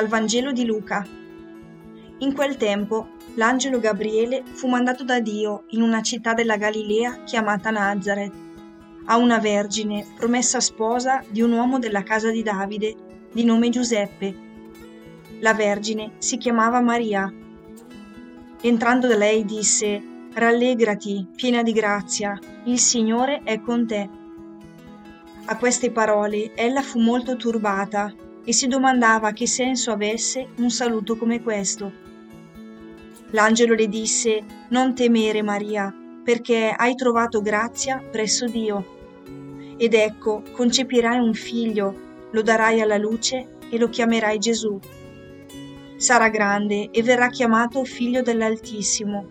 Dal Vangelo di Luca. In quel tempo, l'angelo Gabriele fu mandato da Dio in una città della Galilea chiamata Nazaret, a una vergine promessa sposa di un uomo della casa di Davide, di nome Giuseppe. La vergine si chiamava Maria. Entrando da lei disse: «Rallegrati, piena di grazia, il Signore è con te». A queste parole ella fu molto turbata e si domandava che senso avesse un saluto come questo. L'angelo le disse: «Non temere, Maria, perché hai trovato grazia presso Dio. Ed ecco, concepirai un figlio, lo darai alla luce e lo chiamerai Gesù. Sarà grande e verrà chiamato Figlio dell'Altissimo.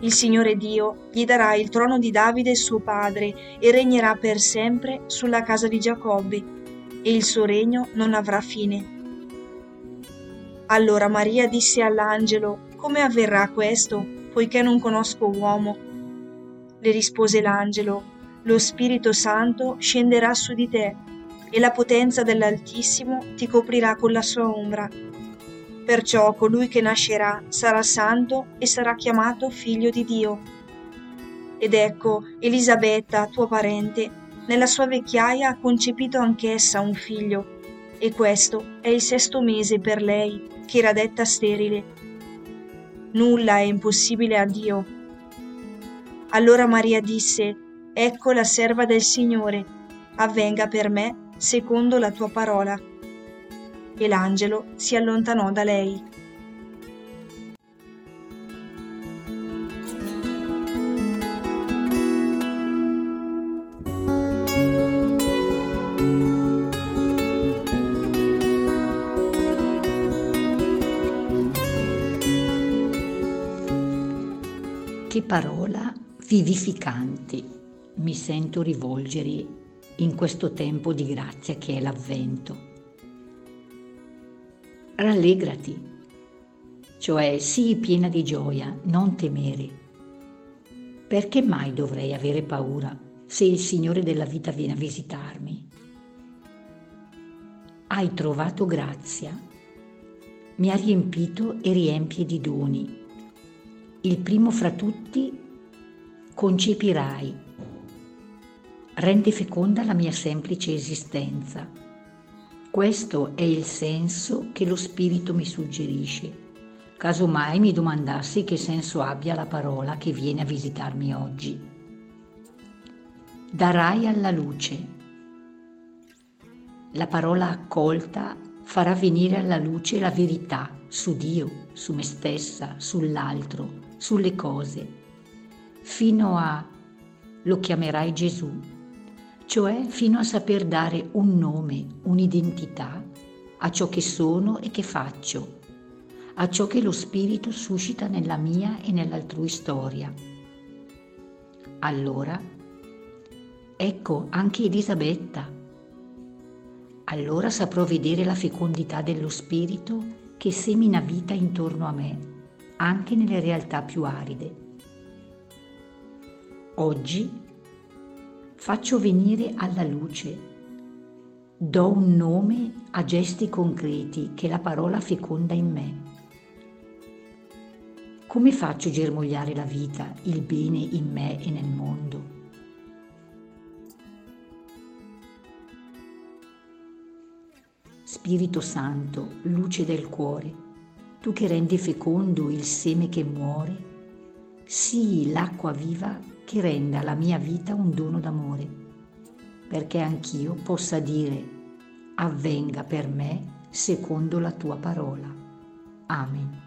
Il Signore Dio gli darà il trono di Davide suo padre e regnerà per sempre sulla casa di Giacobbe, e il suo regno non avrà fine». Allora Maria disse all'angelo: «Come avverrà questo, poiché non conosco uomo?» Le rispose l'angelo: «Lo Spirito Santo scenderà su di te, e la potenza dell'Altissimo ti coprirà con la sua ombra. Perciò colui che nascerà sarà santo e sarà chiamato Figlio di Dio. Ed ecco, Elisabetta, tua parente, nella sua vecchiaia ha concepito anch'essa un figlio, e questo è il 6° mese per lei, che era detta sterile. Nulla è impossibile a Dio». Allora Maria disse: «Ecco la serva del Signore, avvenga per me secondo la tua parola». E l'angelo si allontanò da lei. Che parola vivificanti mi sento rivolgere in questo tempo di grazia che è l'Avvento. Rallegrati, cioè sii piena di gioia, non temere. Perché mai dovrei avere paura se il Signore della vita viene a visitarmi? Hai trovato grazia, mi ha riempito e riempie di doni. Il primo fra tutti: concepirai, rende feconda la mia semplice esistenza. Questo è il senso che lo Spirito mi suggerisce, casomai mi domandassi che senso abbia la parola che viene a visitarmi oggi. Darai alla luce. La parola accolta farà venire alla luce la verità su Dio, su me stessa, sull'altro, sulle cose, fino a lo chiamerai Gesù, cioè fino a saper dare un nome, un'identità a ciò che sono e che faccio, a ciò che lo Spirito suscita nella mia e nell'altrui storia. Allora, ecco anche Elisabetta. Allora saprò vedere la fecondità dello Spirito che semina vita intorno a me, anche nelle realtà più aride. Oggi faccio venire alla luce, do un nome a gesti concreti che la parola feconda in me. Come faccio a germogliare la vita, il bene in me e nel mondo? Spirito Santo, luce del cuore, tu che rendi fecondo il seme che muore, sii l'acqua viva che renda la mia vita un dono d'amore, perché anch'io possa dire: avvenga per me secondo la tua parola. Amen.